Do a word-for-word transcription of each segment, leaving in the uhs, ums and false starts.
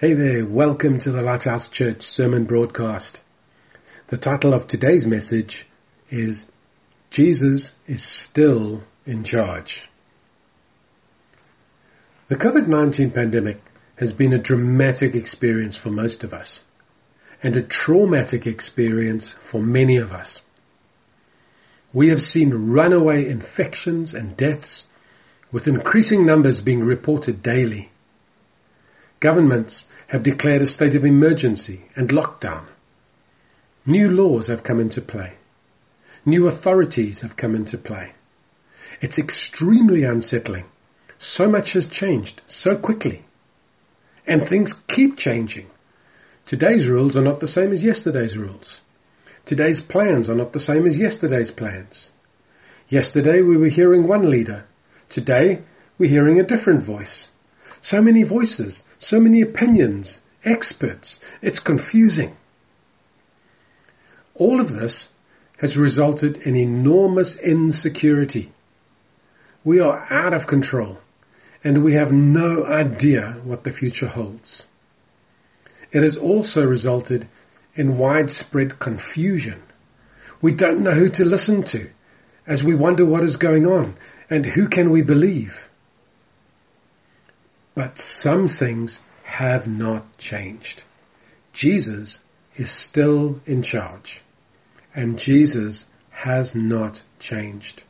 Hey there, welcome to the Lighthouse Church Sermon Broadcast. The title of today's message is, Jesus is Still in Charge. The COVID nineteen pandemic has been a dramatic experience for most of us, and a traumatic experience for many of us. We have seen runaway infections and deaths, with increasing numbers being reported daily. Governments have declared a state of emergency and lockdown. New laws have come into play. New authorities have come into play. It's extremely unsettling. So much has changed so quickly. And things keep changing. Today's rules are not the same as yesterday's rules. Today's plans are not the same as yesterday's plans. Yesterday we were hearing one leader. Today we're hearing a different voice. So many voices, so many opinions, experts. It's confusing. All of this has resulted in enormous insecurity. We are out of control, and we have no idea what the future holds. It has also resulted in widespread confusion. We don't know who to listen to, as we wonder what is going on, and who can we believe? But some things have not changed. Jesus is still in charge, and Jesus has not changed.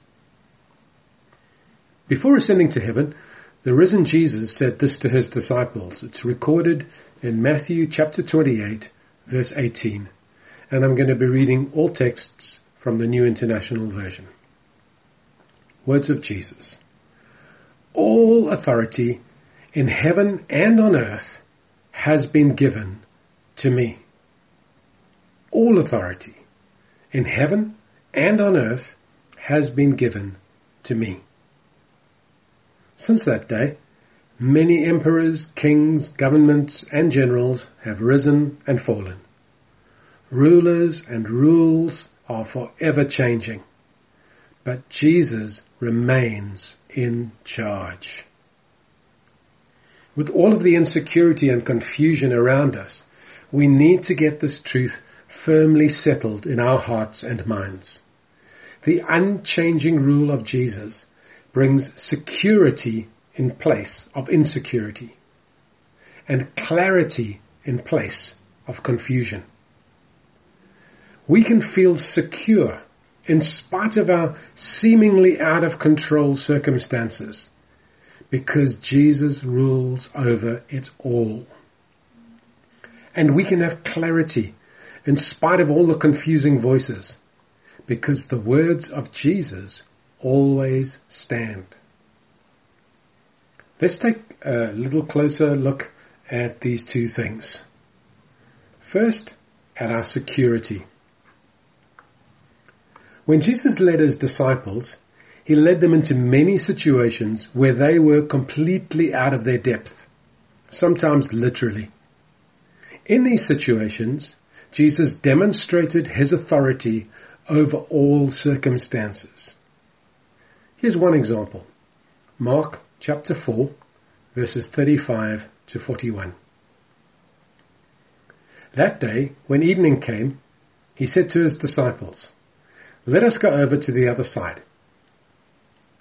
Before ascending to heaven, the risen Jesus said this to his disciples. It's recorded in Matthew chapter twenty-eight, verse eighteen, and I'm going to be reading all texts from the New International Version. Words of Jesus. All authority in heaven and on earth has been given to me. All authority in heaven and on earth has been given to me. Since that day, many emperors, kings, governments, and generals have risen and fallen. Rulers and rules are forever changing, but Jesus remains in charge. With all of the insecurity and confusion around us, we need to get this truth firmly settled in our hearts and minds. The unchanging rule of Jesus brings security in place of insecurity, and clarity in place of confusion. We can feel secure in spite of our seemingly out of control circumstances, because Jesus rules over it all. And we can have clarity in spite of all the confusing voices, because the words of Jesus always stand. Let's take a little closer look at these two things. First, at our security. When Jesus led his disciples, he led them into many situations where they were completely out of their depth, sometimes literally. In these situations, Jesus demonstrated his authority over all circumstances. Here's one example. Mark chapter four, verses thirty-five to forty-one. That day, when evening came, he said to his disciples, "Let us go over to the other side."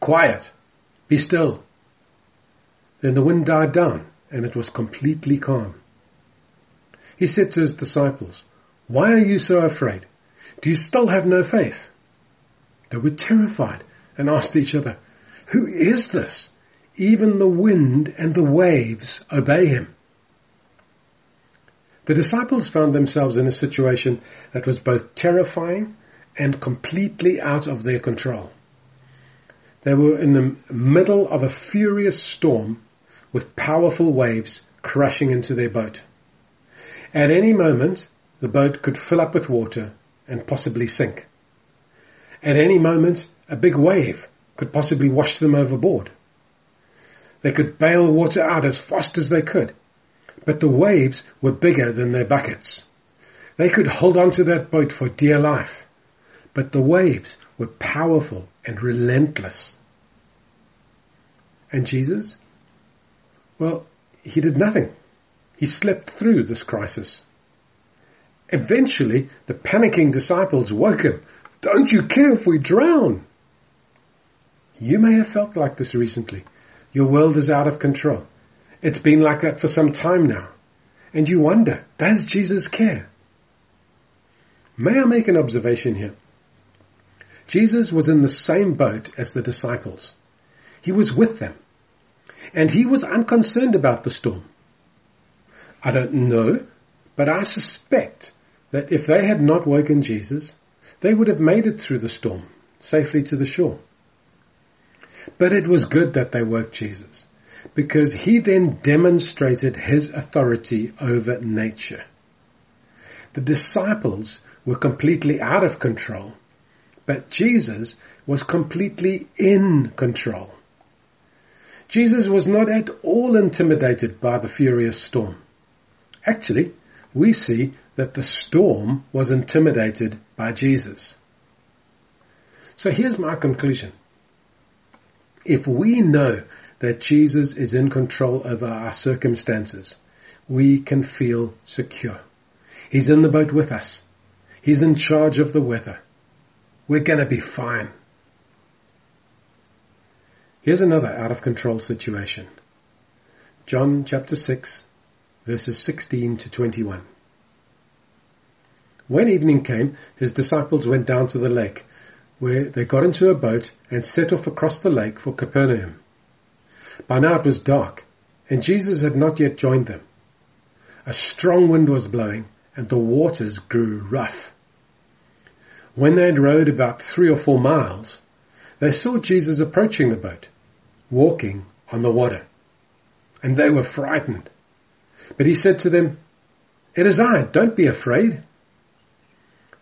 "Quiet, be still." Then the wind died down, and it was completely calm. He said to his disciples, "Why are you so afraid? Do you still have no faith?" They were terrified and asked each other, "Who is this? Even the wind and the waves obey him." The disciples found themselves in a situation that was both terrifying and completely out of their control. They were in the middle of a furious storm with powerful waves crashing into their boat. At any moment, the boat could fill up with water and possibly sink. At any moment, a big wave could possibly wash them overboard. They could bail water out as fast as they could, but the waves were bigger than their buckets. They could hold on to that boat for dear life, but the waves were powerful and relentless. And Jesus? Well, he did nothing. He slept through this crisis. Eventually, the panicking disciples woke him. "Don't you care if we drown?" You may have felt like this recently. Your world is out of control. It's been like that for some time now. And you wonder, does Jesus care? May I make an observation here? Jesus was in the same boat as the disciples. He was with them. And he was unconcerned about the storm. I don't know, but I suspect that if they had not woken Jesus, they would have made it through the storm, safely to the shore. But it was good that they woke Jesus, because he then demonstrated his authority over nature. The disciples were completely out of control, but Jesus was completely in control. Jesus was not at all intimidated by the furious storm. Actually, we see that the storm was intimidated by Jesus. So here's my conclusion. If we know that Jesus is in control over our circumstances, we can feel secure. He's in the boat with us. He's in charge of the weather. We're going to be fine. Here's another out-of-control situation. John chapter six, verses sixteen to twenty-one. When evening came, his disciples went down to the lake, where they got into a boat and set off across the lake for Capernaum. By now it was dark, and Jesus had not yet joined them. A strong wind was blowing, and the waters grew rough. When they had rowed about three or four miles, they saw Jesus approaching the boat, walking on the water. And they were frightened. But he said to them, "It is I, don't be afraid."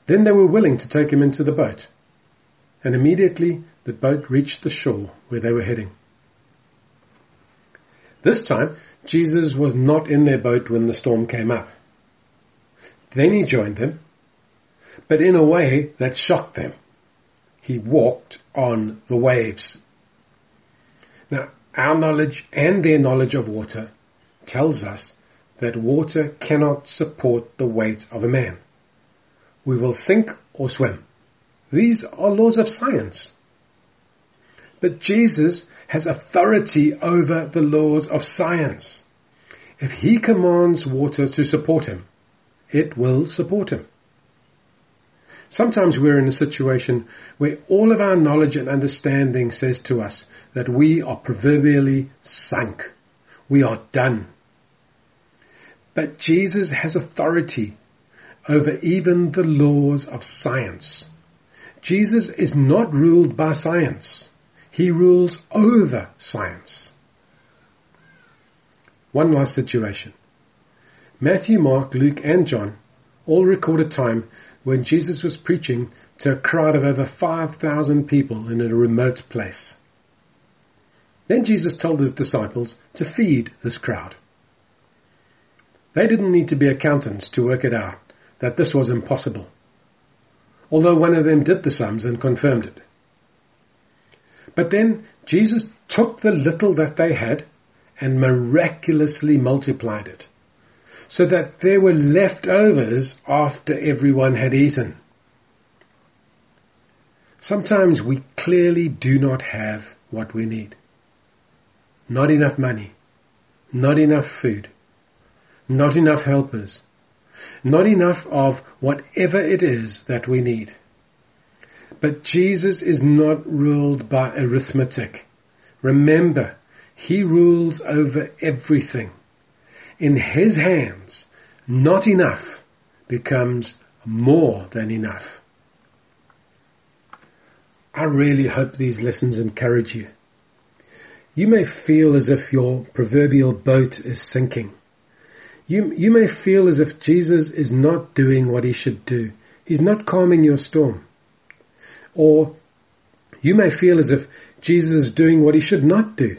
Then they were willing to take him into the boat. And immediately the boat reached the shore where they were heading. This time, Jesus was not in their boat when the storm came up. Then he joined them, but in a way that shocked them. He walked on the waves. Now, our knowledge and their knowledge of water tells us that water cannot support the weight of a man. We will sink or swim. These are laws of science. But Jesus has authority over the laws of science. If he commands water to support him, it will support him. Sometimes we're in a situation where all of our knowledge and understanding says to us that we are proverbially sunk. We are done. But Jesus has authority over even the laws of science. Jesus is not ruled by science. He rules over science. One last situation. Matthew, Mark, Luke and John all record a time when Jesus was preaching to a crowd of over five thousand people in a remote place. Then Jesus told his disciples to feed this crowd. They didn't need to be accountants to work it out that this was impossible, although one of them did the sums and confirmed it. But then Jesus took the little that they had and miraculously multiplied it, so that there were leftovers after everyone had eaten. Sometimes we clearly do not have what we need. Not enough money, not enough food, not enough helpers, not enough of whatever it is that we need. But Jesus is not ruled by arithmetic. Remember, he rules over everything. In his hands, not enough becomes more than enough. I really hope these lessons encourage you. You may feel as if your proverbial boat is sinking, You, you may feel as if Jesus is not doing what he should do. He's not calming your storm. Or you may feel as if Jesus is doing what he should not do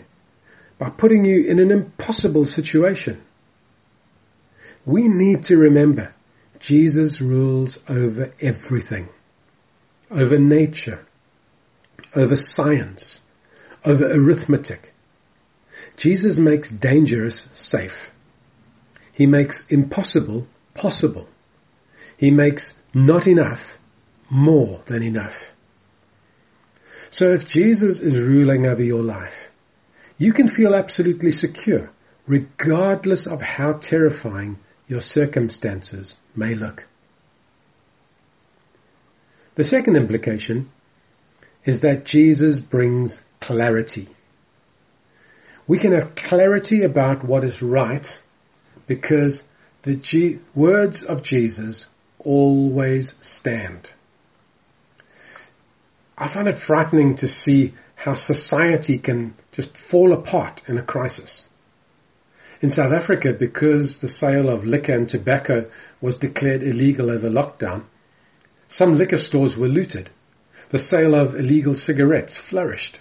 by putting you in an impossible situation. We need to remember Jesus rules over everything, over nature, over science, over arithmetic. Jesus makes dangerous safe. He makes impossible possible. He makes not enough more than enough. So if Jesus is ruling over your life, you can feel absolutely secure, regardless of how terrifying your circumstances may look. The second implication is that Jesus brings clarity. We can have clarity about what is right because the G- words of Jesus always stand. I find it frightening to see how society can just fall apart in a crisis. In South Africa, because the sale of liquor and tobacco was declared illegal over lockdown, some liquor stores were looted. The sale of illegal cigarettes flourished.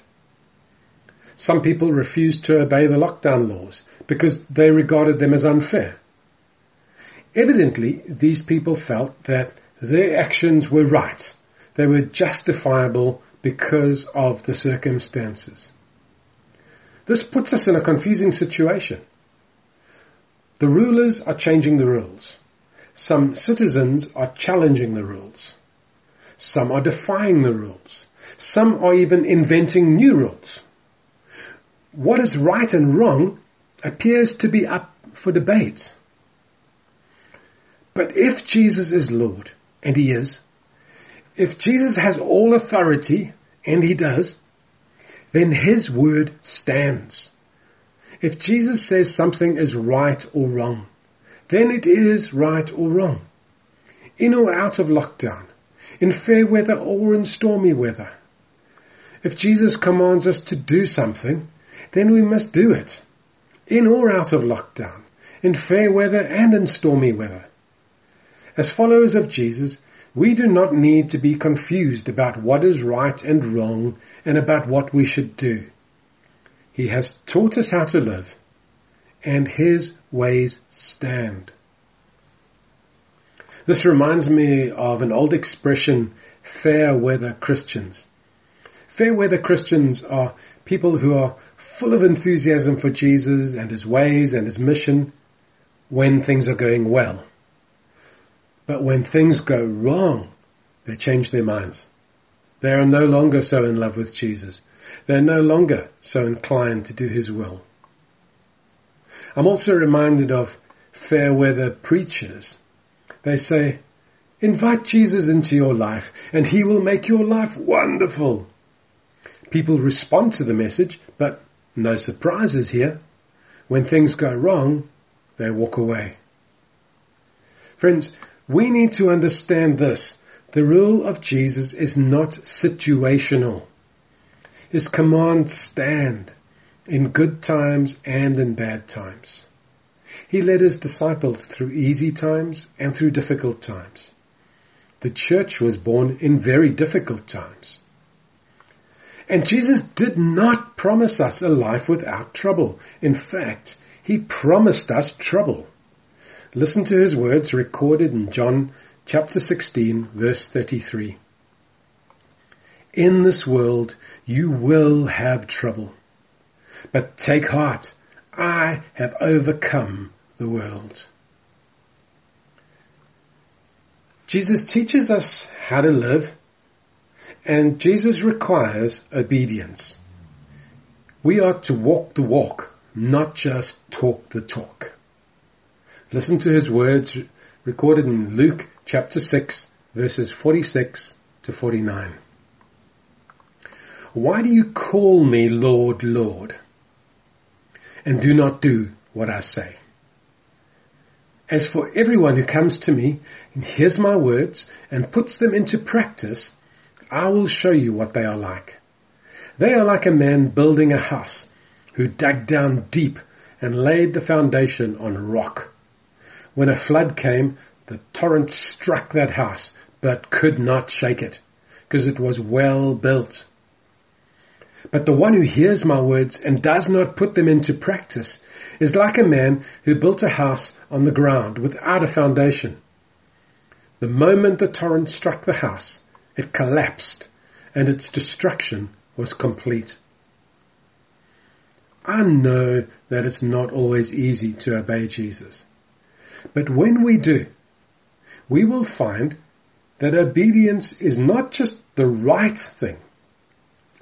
Some people refused to obey the lockdown laws because they regarded them as unfair. Evidently, these people felt that their actions were right. They were justifiable because of the circumstances. This puts us in a confusing situation. The rulers are changing the rules. Some citizens are challenging the rules. Some are defying the rules. Some are even inventing new rules. What is right and wrong appears to be up for debate. But if Jesus is Lord, and he is, if Jesus has all authority, and he does, then his word stands. If Jesus says something is right or wrong, then it is right or wrong. In or out of lockdown, in fair weather or in stormy weather. If Jesus commands us to do something, then we must do it. In or out of lockdown, in fair weather and in stormy weather. As followers of Jesus, we do not need to be confused about what is right and wrong and about what we should do. He has taught us how to live, and his ways stand. This reminds me of an old expression, fair weather Christians. Fair weather Christians are people who are full of enthusiasm for Jesus and his ways and his mission when things are going well. But when things go wrong, they change their minds. They are no longer so in love with Jesus. They're no longer so inclined to do his will. I'm also reminded of fair weather preachers. They say, invite Jesus into your life and he will make your life wonderful. People respond to the message, but no surprises here. When things go wrong, they walk away. Friends, we need to understand this. The rule of Jesus is not situational. His commands stand in good times and in bad times. He led his disciples through easy times and through difficult times. The church was born in very difficult times. And Jesus did not promise us a life without trouble. In fact, he promised us trouble. Listen to his words recorded in John chapter sixteen, verse thirty-three. In this world you will have trouble, but take heart, I have overcome the world. Jesus teaches us how to live, and Jesus requires obedience. We are to walk the walk, not just talk the talk. Listen to his words recorded in Luke chapter six, verses forty-six to forty-nine. Why do you call me Lord, Lord, and do not do what I say? As for everyone who comes to me and hears my words and puts them into practice, I will show you what they are like. They are like a man building a house who dug down deep and laid the foundation on rock. When a flood came, the torrent struck that house, but could not shake it, because it was well built. But the one who hears my words and does not put them into practice is like a man who built a house on the ground without a foundation. The moment the torrent struck the house, it collapsed, and its destruction was complete. I know that it's not always easy to obey Jesus. But when we do, we will find that obedience is not just the right thing.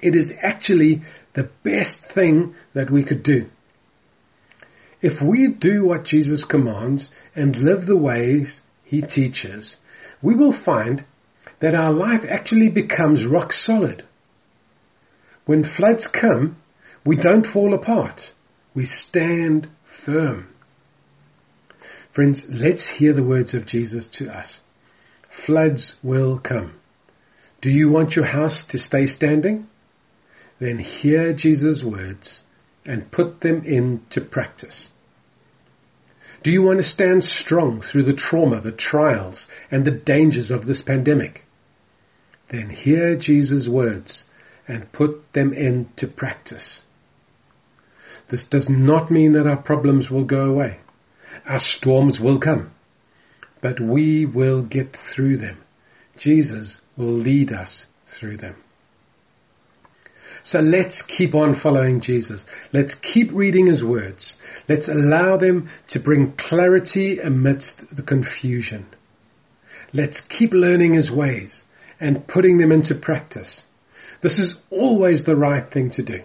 It is actually the best thing that we could do. If we do what Jesus commands and live the ways he teaches, we will find that our life actually becomes rock solid. When floods come, we don't fall apart. We stand firm. Friends, let's hear the words of Jesus to us. Floods will come. Do you want your house to stay standing? Then hear Jesus' words and put them into practice. Do you want to stand strong through the trauma, the trials, and the dangers of this pandemic? Then hear Jesus' words and put them into practice. This does not mean that our problems will go away. Our storms will come, but we will get through them. Jesus will lead us through them. So let's keep on following Jesus. Let's keep reading his words. Let's allow them to bring clarity amidst the confusion. Let's keep learning his ways and putting them into practice. This is always the right thing to do.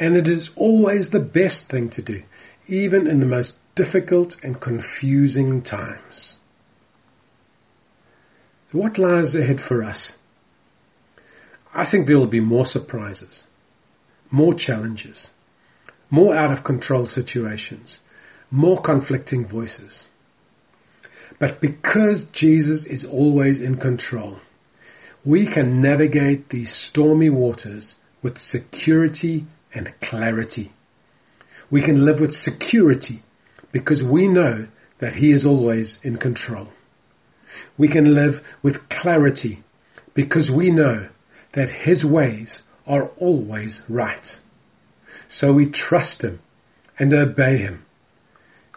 And it is always the best thing to do, even in the most difficult and confusing times. So what lies ahead for us? I think there will be more surprises, more challenges, more out-of-control situations, more conflicting voices. But because Jesus is always in control, we can navigate these stormy waters with security and clarity. We can live with security because we know that he is always in control. We can live with clarity because we know that his ways are always right. So we trust him and obey him,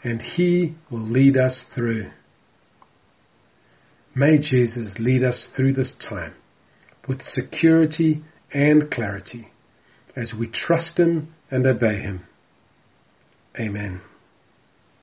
and he will lead us through. May Jesus lead us through this time with security and clarity as we trust him and obey him. Amen.